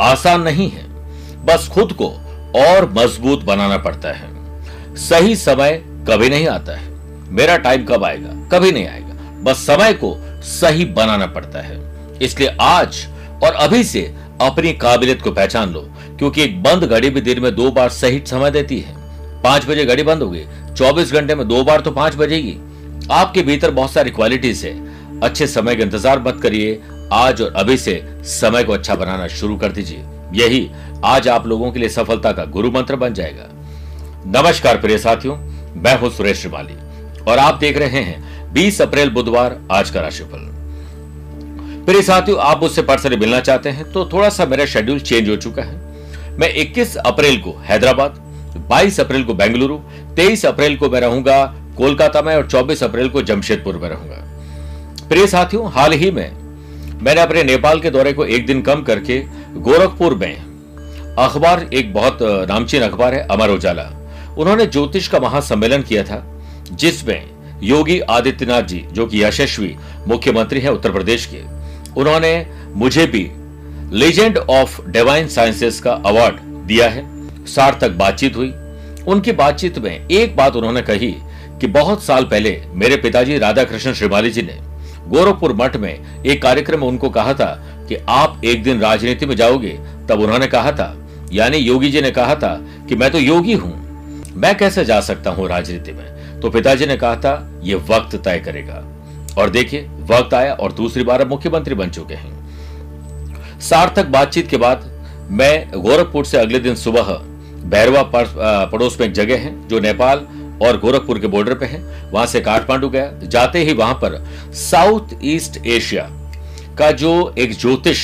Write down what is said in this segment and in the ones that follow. आसान नहीं है, बस खुद को और मजबूत बनाना पड़ता है। सही समय कभी नहीं आता है। मेरा टाइम कब आएगा? कभी नहीं आएगा। बस समय को सही बनाना पड़ता है। इसलिए आज और अभी से अपनी काबिलियत को पहचान लो, क्योंकि एक बंद घड़ी भी दिन में 2 बार सही समय देती है। 5 बजे घड़ी बंद होगी, 24 घंटे में 2 बार तो 5 बजेगी। आपके भीतर बहुत सारी क्वालिटीज है। अच्छे समय का इंतजार मत करिए, आज और अभी से समय को अच्छा बनाना शुरू कर दीजिए। यही आज आप लोगों के लिए सफलता का गुरु मंत्र बन जाएगा। नमस्कार प्रिय साथियों, मैं हूं सुरेश श्रीमाली और आप देख रहे हैं 20 अप्रैल बुधवार आज का राशिफल। प्रिय साथियों, आप मुझसे पर्सनली मिलना चाहते हैं तो थोड़ा सा मेरा शेड्यूल चेंज हो चुका है। मैं 21 अप्रैल को हैदराबाद, 22 अप्रैल को बेंगलुरु, 23 अप्रैल को मैं रहूंगा कोलकाता में और 24 अप्रैल को जमशेदपुर में रहूंगा। प्रिय साथियों, हाल ही में मैंने अपने नेपाल के दौरे को एक दिन कम करके गोरखपुर में अखबार, एक बहुत नामचीन अखबार है अमर उजाला, उन्होंने ज्योतिष का महासम्मेलन किया था जिसमें योगी आदित्यनाथ जी जो कि यशस्वी मुख्यमंत्री हैं उत्तर प्रदेश के, उन्होंने मुझे भी लीजेंड ऑफ डिवाइन साइंसेस का अवार्ड दिया है। सार्थक बातचीत हुई। उनकी बातचीत में एक बात उन्होंने कही कि बहुत साल पहले मेरे पिताजी राधा कृष्ण श्रीमाली जी ने गोरखपुर मठ में एक कार्यक्रम में उनको कहा था कि आप एक दिन राजनीति में जाओगे। तब उन्होंने कहा था, यानी योगी जी ने कहा था कि मैं तो योगी हूं, मैं कैसे जा सकता हूं राजनीति में। तो पिताजी ने कहा था ये वक्त तय करेगा, और देखिए वक्त आया और दूसरी बार अब मुख्यमंत्री बन चुके हैं। सार्थक बातचीत के बाद मैं गोरखपुर से अगले दिन सुबह भैरवा पड़ोस में एक जगह है जो नेपाल और गोरखपुर के बॉर्डर पे है, वहां से काठमांडू गया। जाते ही वहां पर साउथ ईस्ट एशिया का जो एक ज्योतिष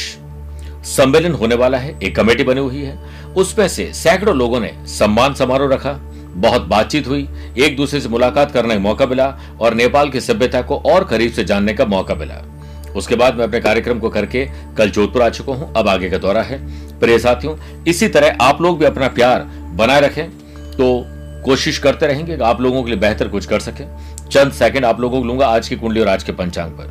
सम्मेलन होने वाला है, एक कमेटी बनी हुई है, उसमें से सैकड़ों लोगों ने सम्मान समारोह रखा। बहुत बातचीत हुई, एक दूसरे से मुलाकात करने का मौका मिला और नेपाल की सभ्यता को और करीब से जानने का मौका मिला। उसके बाद मैं अपने कार्यक्रम को करके कल जोधपुर आ चुका हूँ। अब आगे का दौरा है। प्रिय साथियों, इसी तरह आप लोग भी अपना प्यार बनाए रखें तो कोशिश करते रहेंगे कि आप लोगों के लिए बेहतर कुछ कर सके। चंद सेकंड आप लोगों को लूंगा आज की कुंडली और आज के पंचांग पर।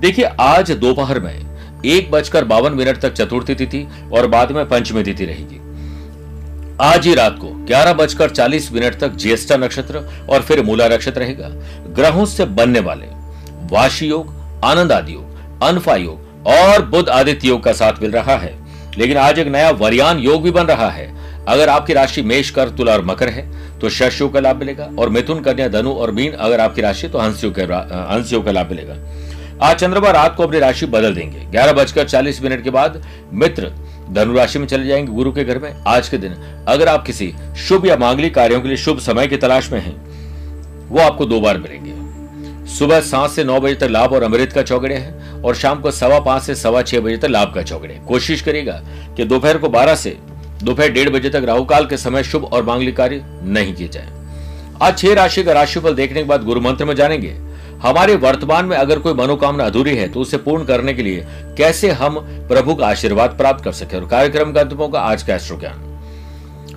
देखिए, आज दोपहर में 1:52 तक चतुर्थी तिथि और बाद में पंचमी तिथि रहेगी। आज ही रात को 11:40 तक ज्येष्ठा नक्षत्र और फिर मूला नक्षत्र रहेगा। ग्रहों से बनने वाले वाशी योग, आनंद आदि योग, अनफा योग और बुध आदित्य योग का साथ मिल रहा है, लेकिन आज एक नया वरियान योग भी बन रहा है। अगर आपकी राशि मेष, कर्क, तुला और मकर है तो शश योग का लाभ मिलेगा, और मिथुन, कन्या, धनु और मीन अगर आपकी राशि तो हंस योग का लाभ मिलेगा। आज चंद्रमा रात को अपनी राशि बदल देंगे। 11:40 के बाद मित्र धनु राशि में चले जाएंगे, गुरु के घर में। आज के दिन अगर आप किसी शुभ या मांगलिक कार्यों के लिए शुभ समय की तलाश में हैं, वो आपको 2 बार मिलेंगे। सुबह 7 से 9 बजे तक लाभ और अमृत का चौगड़े है और शाम को 5:15 से 6:15 बजे तक लाभ का चौगड़े। कोशिश करिएगा कि दोपहर को 12 से दोपहर 1:30 बजे तक राहुकाल के समय शुभ और मांगलिक कार्य नहीं किए जाए। आज 6 राशि का राशिफल देखने के बाद गुरु मंत्र में जानेंगे हमारे वर्तमान में अगर कोई मनोकामना अधूरी है तो उसे पूर्ण करने के लिए कैसे हम प्रभु का आशीर्वाद प्राप्त कर सके, और कार्यक्रम का अंत होगा आज का एस्ट्रो ज्ञान।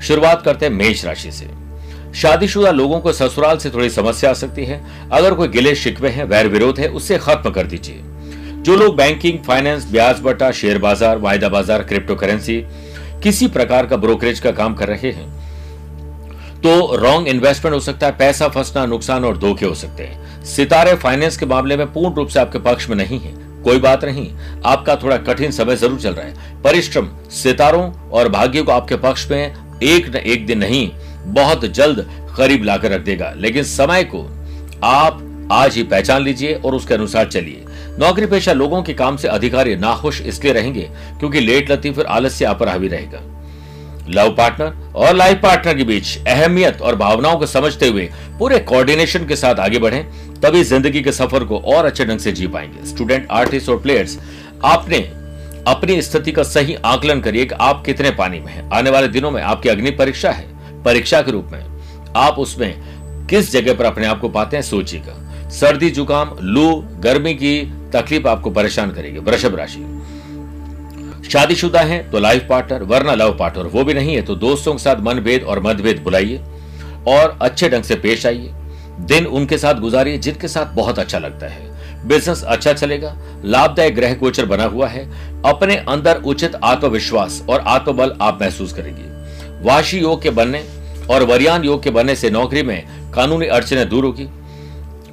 शुरुआत करते हैं मेष राशि से। शादीशुदा लोगों को ससुराल से थोड़ी समस्या आ सकती है। अगर कोई गिले शिकवे हैं, वैर विरोध है, उससे खत्म कर दीजिए। जो लोग बैंकिंग, फाइनेंस, ब्याज बट्टा, शेयर बाजार, वायदा बाजार, क्रिप्टो करेंसी, किसी प्रकार का ब्रोकरेज का काम कर रहे हैं तो रॉन्ग इन्वेस्टमेंट हो सकता है। पैसा फंसना, नुकसान और धोखे हो सकते हैं। सितारे फाइनेंस के मामले में पूर्ण रूप से आपके पक्ष में नहीं है। कोई बात नहीं, आपका थोड़ा कठिन समय जरूर चल रहा है। परिश्रम सितारों और भाग्य को आपके पक्ष में एक न एक दिन नहीं बहुत जल्द करीब लाकर रख देगा, लेकिन समय को आप आज ही पहचान लीजिए और उसके अनुसार चलिए। नौकरी पेशा लोगों के काम से अधिकारी नाखुश इसलिए रहेंगे क्योंकि लेट लतीफ और आलस्य आप पर हावी रहेगा। लव पार्टनर और लाइफ पार्टनर के बीच अहमियत और भावनाओं को समझते हुए पूरे कोऑर्डिनेशन के साथ आगे बढ़ें, तभी जिंदगी के सफर को और अच्छे ढंग से जी पाएंगे। स्टूडेंट, आर्टिस्ट और प्लेयर्स, आपने अपनी स्थिति का सही आकलन करिए कि आप कितने पानी में हैं। आने वाले दिनों में आपकी अग्नि परीक्षा है। परीक्षा के रूप में आप उसमें किस जगह पर अपने आप को पाते हैं, सोचिएगा। सर्दी, जुकाम, लू, गर्मी की तकलीफ आपको परेशान करेगी। वृषभ राशि, शादीशुदा हैं तो लाइफ पार्टनर वरना लव पार्टनर, वो भी नहीं है तो दोस्तों के साथ मनभेद और मतभेद बुलाइए और अच्छे ढंग से पेश आइए। दिन उनके साथ गुजारिए जिनके साथ बहुत अच्छा लगता है। बिजनेस अच्छा चलेगा। लाभदायक ग्रह गोचर बना हुआ है। अपने अंदर उचित आत्मविश्वास और आत्मबल आप महसूस करेंगे। वाशी योग के बनने और वरियान योग के बनने से नौकरी में कानूनी अड़चने दूर होगी।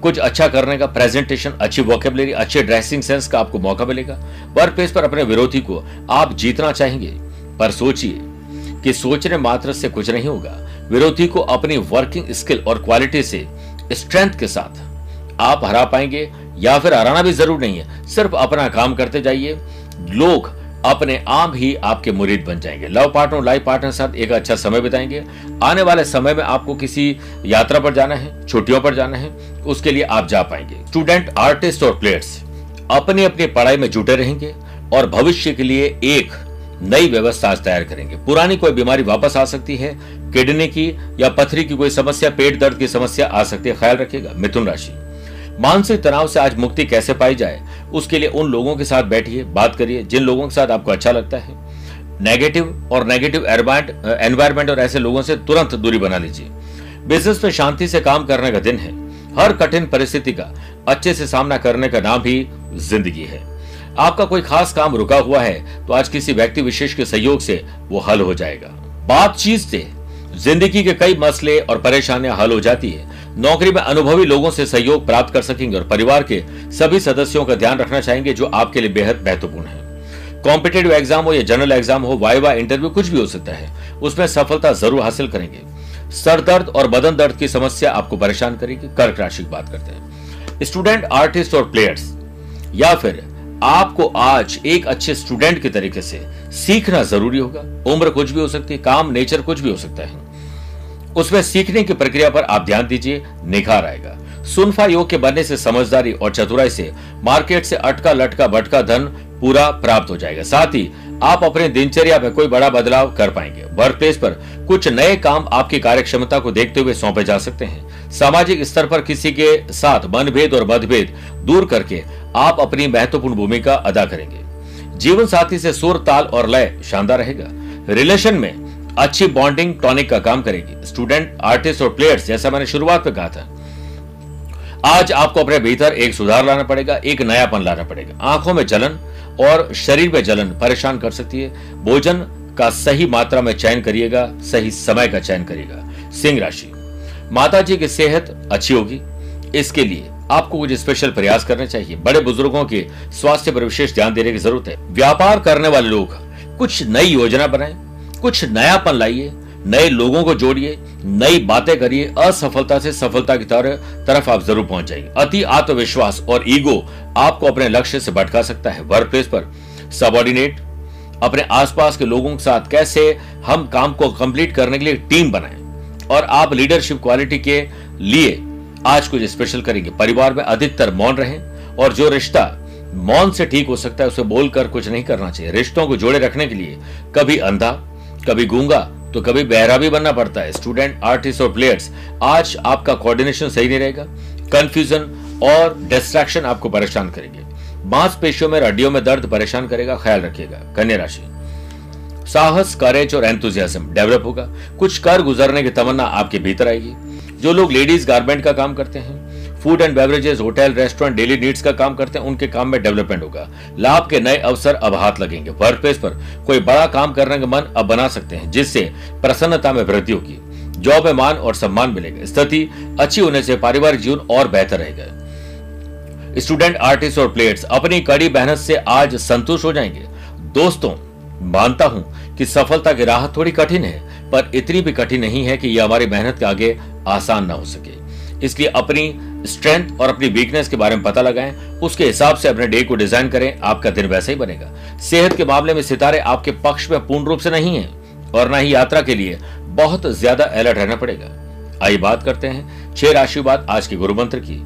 कुछ अच्छा करने का, प्रेजेंटेशन, अच्छी वोकेबुलरी, अच्छे ड्रेसिंग सेंस का आपको मौका मिलेगा। वर्क प्लेस पर अपने विरोधी को आप जीतना चाहेंगे, पर सोचिए कि सोचने मात्र से कुछ नहीं होगा। विरोधी को अपनी वर्किंग स्किल और क्वालिटी से स्ट्रेंथ के साथ आप हरा पाएंगे, या फिर हराना भी जरूर नहीं है, सिर्फ अपना काम करते जाइए। लोग अपने आप ही आपके मुरीद बन जाएंगे। लव पार्टनर, लाइफ पार्टनर साथ एक अच्छा समय बिताएंगे। आने वाले समय में आपको किसी यात्रा पर जाना है, छुट्टियों पर जाना है, उसके लिए आप जा पाएंगे। स्टूडेंट, आर्टिस्ट और प्लेयर्स अपनी अपनी पढ़ाई में जुटे रहेंगे और भविष्य के लिए एक नई व्यवस्था तैयार करेंगे। पुरानी कोई बीमारी वापस आ सकती है। किडनी की या पथरी की कोई समस्या, पेट दर्द की समस्या आ सकती है, ख्याल रखिएगा। मिथुन राशि, मानसिक तनाव से आज मुक्ति कैसे पाई जाए, उसके लिए उन लोगों के साथ बैठिए, बात करिए जिन लोगों के साथ आपको अच्छा लगता है। नेगेटिव एनवायरमेंट और ऐसे लोगों से तुरंत दूरी बना लीजिए। बिजनेस में शांति से काम करने का दिन है। हर कठिन परिस्थिति का अच्छे से सामना करने का नाम ही जिंदगी है। आपका कोई खास काम रुका हुआ है तो आज किसी व्यक्ति विशेष के सहयोग से वो हल हो जाएगा। बातचीत से जिंदगी के कई मसले और परेशानियां हल हो जाती है। नौकरी में अनुभवी लोगों से सहयोग प्राप्त कर सकेंगे और परिवार के सभी सदस्यों का ध्यान रखना चाहेंगे, जो आपके लिए बेहद महत्वपूर्ण है। कॉम्पिटेटिव एग्जाम हो या जनरल एग्जाम हो, वाइवा, इंटरव्यू, कुछ भी हो सकता है, उसमें सफलता जरूर हासिल करेंगे। सर दर्द और बदन दर्द की समस्या आपको परेशान करेगी। कर्क राशि की बात करते हैं। स्टूडेंट, आर्टिस्ट और प्लेयर्स, या फिर आपको आज एक अच्छे स्टूडेंट के तरीके से सीखना जरूरी होगा। उम्र कुछ भी हो सकती है, काम, नेचर कुछ भी हो सकता है, उसमें सीखने की प्रक्रिया पर आप ध्यान दीजिए, निखार आएगा। सुनफा योग के बनने से समझदारी और चतुराई से मार्केट से अटका लटका बटका धन पूरा प्राप्त हो जाएगा। साथ ही आप अपने दिनचर्या में कोई बड़ा बदलाव कर पाएंगे। वर्क प्लेस पर कुछ नए काम आपकी कार्यक्षमता को देखते हुए सौंपे जा सकते हैं। सामाजिक स्तर पर किसी के साथ मनभेद और मतभेद दूर करके आप अपनी महत्वपूर्ण भूमिका अदा करेंगे। जीवन साथी से सुर, ताल और लय शानदार रहेगा। रिलेशन में अच्छी बॉन्डिंग टॉनिक का काम करेगी। स्टूडेंट, आर्टिस्ट और प्लेयर्स, जैसा मैंने शुरुआत में कहा था, आज आपको अपने भीतर एक सुधार लाना पड़ेगा, एक नयापन लाना पड़ेगा। आंखों में जलन और शरीर में जलन परेशान कर सकती है। भोजन का सही मात्रा में चयन करिएगा, सही समय का चयन करिएगा। सिंह राशि, माता जी की सेहत अच्छी होगी, इसके लिए आपको कुछ स्पेशल प्रयास करने चाहिए। बड़े बुजुर्गों के स्वास्थ्य पर विशेष ध्यान देने की जरूरत है। व्यापार करने वाले लोग कुछ नई योजना बनाएं, कुछ नयापन लाइए, नए लोगों को जोड़िए, नई बातें करिए। असफलता से सफलता की तरफ आप जरूर पहुंच जाएंगे। अति आत्मविश्वास और ईगो आपको अपने लक्ष्य से भटका सकता है। वर्क प्लेस पर सबऑर्डिनेट, अपने आसपास के लोगों के साथ कैसे हम काम को कंप्लीट करने के लिए टीम बनाएं, और आप लीडरशिप क्वालिटी के लिए आज कुछ स्पेशल करेंगे। परिवार में अधिकतर मौन रहें, और जो रिश्ता मौन से ठीक हो सकता है उसे बोलकर कुछ नहीं करना चाहिए। रिश्तों को जोड़े रखने के लिए कभी अंधा, कभी गूंगा, तो कभी बहरा भी बनना पड़ता है। स्टूडेंट, आर्टिस्ट और प्लेयर्स, आज आपका कोऑर्डिनेशन सही नहीं रहेगा। कंफ्यूजन और डिस्ट्रैक्शन आपको परेशान करेंगे। मांसपेशियों में, हड्डियों में दर्द परेशान करेगा, ख्याल रखिएगा। कन्या राशि, साहस, करेज और एंथुजियाज्म डेवलप होगा। कुछ कर गुजरने की तमन्ना आपके भीतर आएगी। जो लोग लेडीज गारमेंट का काम करते हैं, food and beverages, hotel, restaurant, daily needs का काम करते हैं, उनके काम में डेवलपमेंट होगा। लाभ के नए अवसर अब हाथ लगेंगे। वर्क प्लेस पर कोई बड़ा काम करने का मन अब बना सकते हैं, जिससे प्रसन्नता में वृद्धि होगी। जॉब में मान और सम्मान मिलेगा। स्थिति अच्छी होने से पारिवारिक जीवन और बेहतर रहेगा। स्टूडेंट, आर्टिस्ट और प्लेयर्स अपनी कड़ी मेहनत से आज संतुष्ट हो जाएंगे। दोस्तों, मानता हूं कि सफलता की राह थोड़ी कठिन है, पर इतनी भी कठिन नहीं है कि यह हमारी मेहनत के आगे आसान ना हो सके। इसलिए अपनी स्ट्रेंथ और अपनी वीकनेस के बारे में पता लगाएं, उसके हिसाब से अपने डे को डिजाइन करें। आपका दिन वैसा ही बनेगा। सेहत के मामले में सितारे आपके पक्ष में पूर्ण रूप से नहीं है और ना ही यात्रा के लिए बहुत ज्यादा अलर्ट रहना पड़ेगा। आइए बात करते हैं 6 राशि बाद आज के गुरु मंत्र की।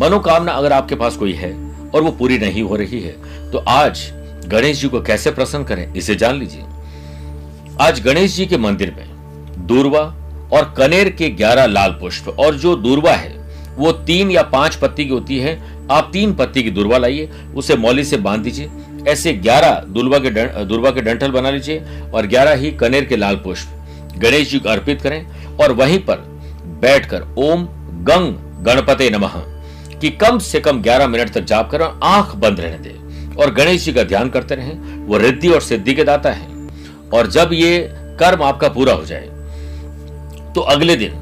मनोकामना अगर आपके पास कोई है और वो पूरी नहीं हो रही है, तो आज गणेश जी को कैसे प्रसन्न करें, इसे जान लीजिए। आज गणेश जी के मंदिर में दूर्वा और कनेर के 11 लाल पुष्प, और जो दूर्वा है वो 3 या 5 पत्ती की होती है। आप 3 पत्ती की दूर्वा लाइए, उसे मौली से बांध दीजिए। ऐसे 11 दूर्वा के डंठल बना लीजिए और 11 ही कनेर के लाल पुष्प गणेश जी को अर्पित करें और वहीं पर बैठकर ओम गंग गणपते नमः कि कम से कम 11 मिनट तक जाप करें और आंख बंद रहने दें और गणेश जी का ध्यान करते रहें। वो रिद्धि और सिद्धि के दाता हैं। और जब ये कर्म आपका पूरा हो जाए, तो अगले दिन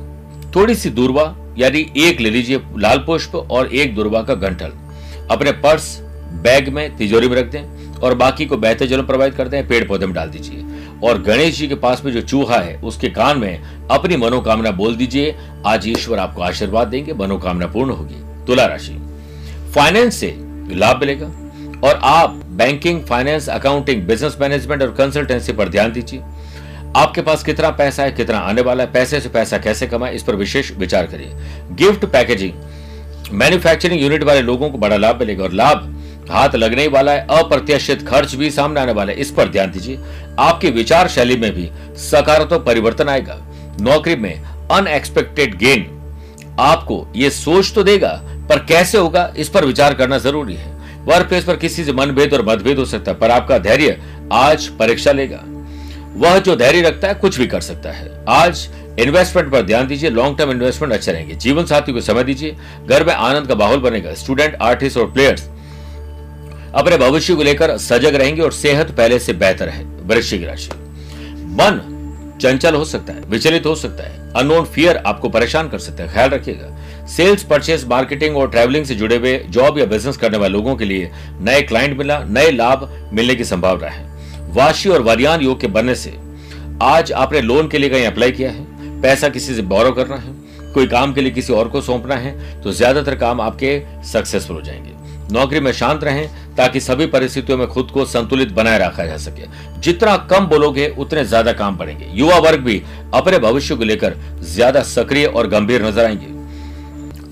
थोड़ी सी दूर्वा यानी 1 ले लीजिए लाल पुष्प और 1 दूर्वा का गंठल अपने पर्स, बैग में, तिजोरी में रख दें और बाकी को बहते जल में प्रवाहित कर दें, पेड़ पौधे में डाल दीजिए। और गणेश जी के पास में जो चूहा है उसके कान में अपनी मनोकामना बोल दीजिए। आज ईश्वर आपको आशीर्वाद देंगे, मनोकामना पूर्ण होगी। तुला राशि, फाइनेंस से लाभ मिलेगा और आप banking, finance, accounting, business management और कंसल्टेंसी पर ध्यान दीजिए। आपके पास कितना पैसा है, कितना आने वाला है, पैसे से पैसा कैसे कमाएं, इस पर विशेष विचार करिए। गिफ्ट पैकेजिंग, मैन्युफैक्चरिंग यूनिट वाले लोगों को बड़ा लाभ मिलेगा और लाभ हाथ लगने ही वाला है। अप्रत्याशित खर्च भी सामने आने वाला है, इस पर ध्यान दीजिए। आपकी विचार शैली में भी सकारात्मक परिवर्तन आएगा। नौकरी में अनएक्सपेक्टेड गेन आपको ये सोच तो देगा, पर कैसे होगा इस पर विचार करना जरूरी है। वर्क प्लेस पर किसी से मनभेद और मतभेद हो सकता है, पर आपका धैर्य आज परीक्षा लेगा। वह जो धैर्य रखता है कुछ भी कर सकता है। आज इन्वेस्टमेंट पर ध्यान दीजिए, लॉन्ग टर्म इन्वेस्टमेंट अच्छे रहेंगे। जीवन साथी को समय दीजिए, घर में आनंद का माहौल बनेगा। स्टूडेंट, आर्टिस्ट और प्लेयर्स अपने भविष्य को लेकर सजग रहेंगे और सेहत पहले से बेहतर है। वृश्चिक राशि, मन चंचल हो सकता है, विचलित हो सकता है, अननोन फियर आपको परेशान कर सकता है, ख्याल रखिएगा। सेल्स, परचेस, मार्केटिंग और ट्रैवलिंग से जुड़े हुए जॉब या बिजनेस करने वाले लोगों के लिए नए क्लाइंट मिला, नए लाभ मिलने की संभावना है। वाशी और वरियान योग के बनने से आज आपने लोन के लिए कहीं अप्लाई किया है, पैसा किसी से बोरो करना है, कोई काम के लिए किसी और को सौंपना है, तो ज्यादातर काम आपके सक्सेसफुल हो जाएंगे। नौकरी में शांत रहें ताकि सभी परिस्थितियों में खुद को संतुलित बनाए रखा जा सके। जितना कम बोलोगे उतने ज्यादा काम पड़ेंगे। युवा वर्ग भी अपने भविष्य को लेकर ज्यादा सक्रिय और गंभीर नजर आएंगे।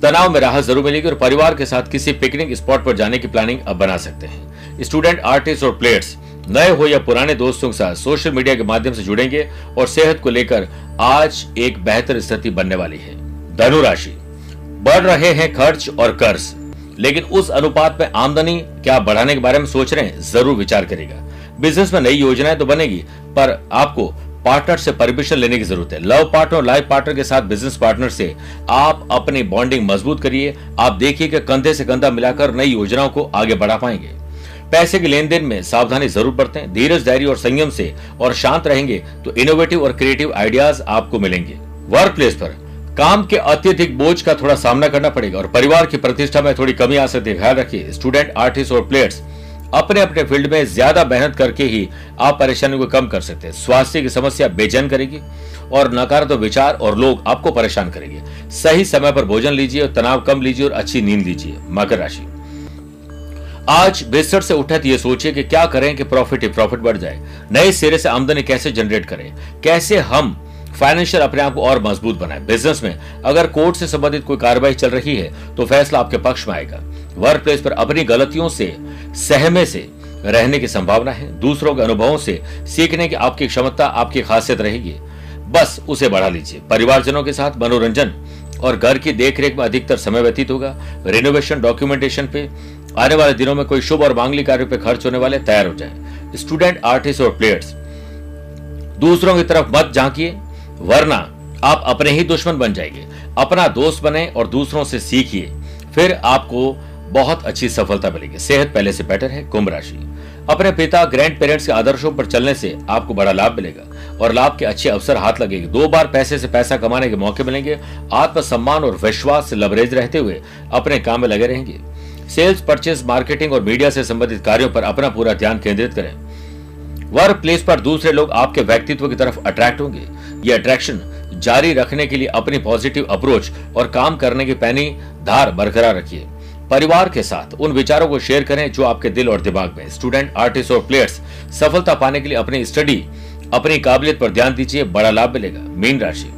तनाव में राहत जरूर मिलेगी और परिवार के साथ किसी पिकनिक स्पॉट पर जाने की प्लानिंग अब बना सकते हैं। स्टूडेंट, आर्टिस्ट और प्लेयर्स नए हो या पुराने दोस्तों के साथ सोशल मीडिया के माध्यम से जुड़ेंगे और सेहत को लेकर आज एक बेहतर स्थिति बनने वाली है। धनुराशि, बढ़ रहे हैं खर्च और कर्ज, लेकिन उस अनुपात में आमदनी क्या बढ़ाने के बारे में सोच रहे हैं, जरूर विचार करेगा। बिजनेस में नई योजनाएं तो बनेगी, पर आपको पार्टनर से परमिशन लेने की जरूरत है। लव पार्टनर और लाइफ पार्टनर के साथ बिजनेस पार्टनर से आप अपनी बॉन्डिंग मजबूत करिए। आप देखिए कि कंधे से कंधा मिलाकर नई योजनाओं को आगे बढ़ा पाएंगे। पैसे के लेन देन में सावधानी जरूर बरतें, धीरज, धैर्य और संयम से और शांत रहेंगे तो इनोवेटिव और क्रिएटिव आइडियाज आपको मिलेंगे। वर्क प्लेस पर काम के अत्यधिक बोझ का थोड़ा सामना करना पड़ेगा और परिवार की प्रतिष्ठा में थोड़ी कमी आ सकती है, ख्याल रखिए। स्टूडेंट, आर्टिस्ट और प्लेयर्स अपने अपने फील्ड में ज्यादा मेहनत करके ही आप परेशानियों को कम कर सकते हैं। स्वास्थ्य की समस्या बेचैन करेगी और नकारात्मक विचार और लोग आपको परेशान करेंगे। सही समय पर भोजन लीजिए और तनाव कम लीजिए और अच्छी नींद लीजिए। मकर राशि, आज बिस्तर से उठे तो ये सोचिए कि क्या करें कि प्रॉफिट बढ़ जाए, नए सिरे से आमदनी कैसे जनरेट करें, कैसे हम फाइनेंशियल अपने आप को और मजबूत बनाए। बिजनेस में अगर कोर्ट से संबंधित कोई कार्रवाई चल रही है तो फैसला आपके पक्ष में आएगा। वर्क प्लेस पर अपनी गलतियों से सहमे से रहने की संभावना है। दूसरों के अनुभवों से सीखने की आपकी क्षमता, आपकी खासियत रहेगी, बस उसे बढ़ा लीजिए। परिवारजनों के साथ मनोरंजन और घर की देखरेख में अधिकतर समय व्यतीत होगा। रिनोवेशन, डॉक्यूमेंटेशन पे आने वाले दिनों में कोई शुभ और मांगलिक कार्यों पर खर्च होने वाले, तैयार हो जाए। स्टूडेंट, आर्टिस्ट और प्लेयर्स दूसरों की तरफ मत झांकिए, वरना आप अपने ही दुश्मन बन जाएंगे। अपना दोस्त बने और दूसरों से सीखिए, फिर आपको बहुत अच्छी सफलता मिलेगी। सेहत पहले से बेटर है। कुंभ राशि, अपने पिता ग्रैंड पेरेंट्स के आदर्शों पर चलने से आपको बड़ा लाभ मिलेगा और लाभ के अच्छे अवसर हाथ लगेंगे। दो बार पैसे से पैसा कमाने के मौके मिलेंगे। आत्मसम्मान और विश्वास से लबरेज रहते हुए अपने काम में लगे रहेंगे। सेल्स, परचेस, मार्केटिंग और मीडिया से संबंधित कार्यों पर अपना पूरा ध्यान केंद्रित करें। वर्क प्लेस पर दूसरे लोग आपके व्यक्तित्व की तरफ अट्रैक्ट होंगे। ये अट्रैक्शन जारी रखने के लिए अपनी पॉजिटिव अप्रोच और काम करने की पैनी धार बरकरार रखिए। परिवार के साथ उन विचारों को शेयर करें जो आपके दिल और दिमाग में। स्टूडेंट, आर्टिस्ट और प्लेयर्स, सफलता पाने के लिए अपनी स्टडी, अपनी काबिलियत पर ध्यान दीजिए, बड़ा लाभ मिलेगा। मीन राशि,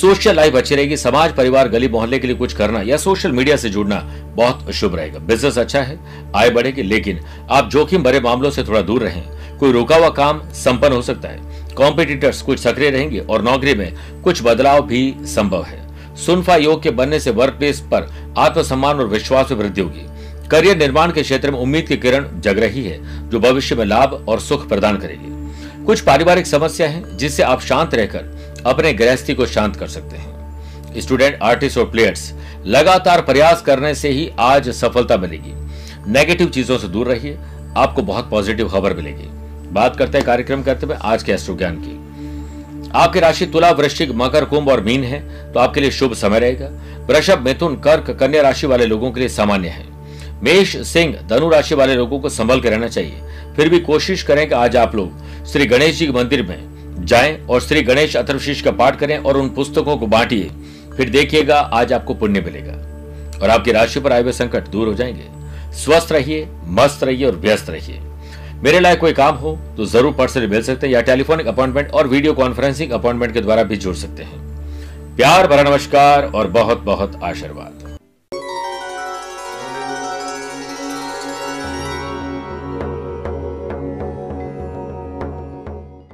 सोशल लाइफ अच्छी रहेगी। समाज, परिवार, गली मोहल्ले के लिए कुछ करना या सोशल मीडिया से जुड़ना बहुत शुभ रहेगा। बिजनेस अच्छा है, आय बढ़ेगी, लेकिन आप जोखिम भरे मामलों से थोड़ा दूर रहें। कोई रुका हुआ काम संपन्न हो सकता है। कॉम्पिटिटर्स कुछ सक्रिय रहेंगे और नौकरी में कुछ बदलाव भी संभव है। सुनफा योग के बनने से वर्क प्लेस पर आत्मसम्मान और विश्वास में वृद्धि होगी। करियर निर्माण के क्षेत्र में उम्मीद की किरण जग रही है, जो भविष्य में लाभ और सुख प्रदान करेगी। कुछ पारिवारिक समस्या है जिससे आप शांत रहकर अपने गृहस्थी को शांत कर सकते हैं। स्टूडेंट, आर्टिस्ट और प्लेयर्स, लगातार प्रयास करने से ही आज सफलता मिलेगी। नेगेटिव चीजों से दूर रहिए, आपको बहुत पॉजिटिव खबर मिलेगी। बात करते हैं कार्यक्रम करते हुए आज के एस्ट्रो ज्ञान की। आपकी राशि तुला, वृश्चिक, मकर, कुंभ और मीन है, तो आपके लिए शुभ समय रहेगा। वृषभ, मिथुन, कर्क, कन्या राशि वाले लोगों के लिए सामान्य है। मेष, सिंह, धनु राशि वाले लोगों को संभल के रहना चाहिए। फिर भी कोशिश करें कि आज आप लोग श्री गणेश जी के मंदिर में जाएं और श्री गणेश अथर्वशीष का पाठ करें और उन पुस्तकों को बांटिए। फिर देखिएगा आज आपको पुण्य मिलेगा और आपकी राशि पर आए हुए संकट दूर हो जाएंगे। स्वस्थ रहिए, मस्त रहिए और व्यस्त रहिए। मेरे लायक कोई काम हो तो जरूर पर्सनली मिल सकते हैं या टेलीफोनिक अपॉइंटमेंट और वीडियो कॉन्फ्रेंसिंग अपॉइंटमेंट के द्वारा भी जुड़ सकते हैं। प्यार भरा नमस्कार और बहुत बहुत आशीर्वाद।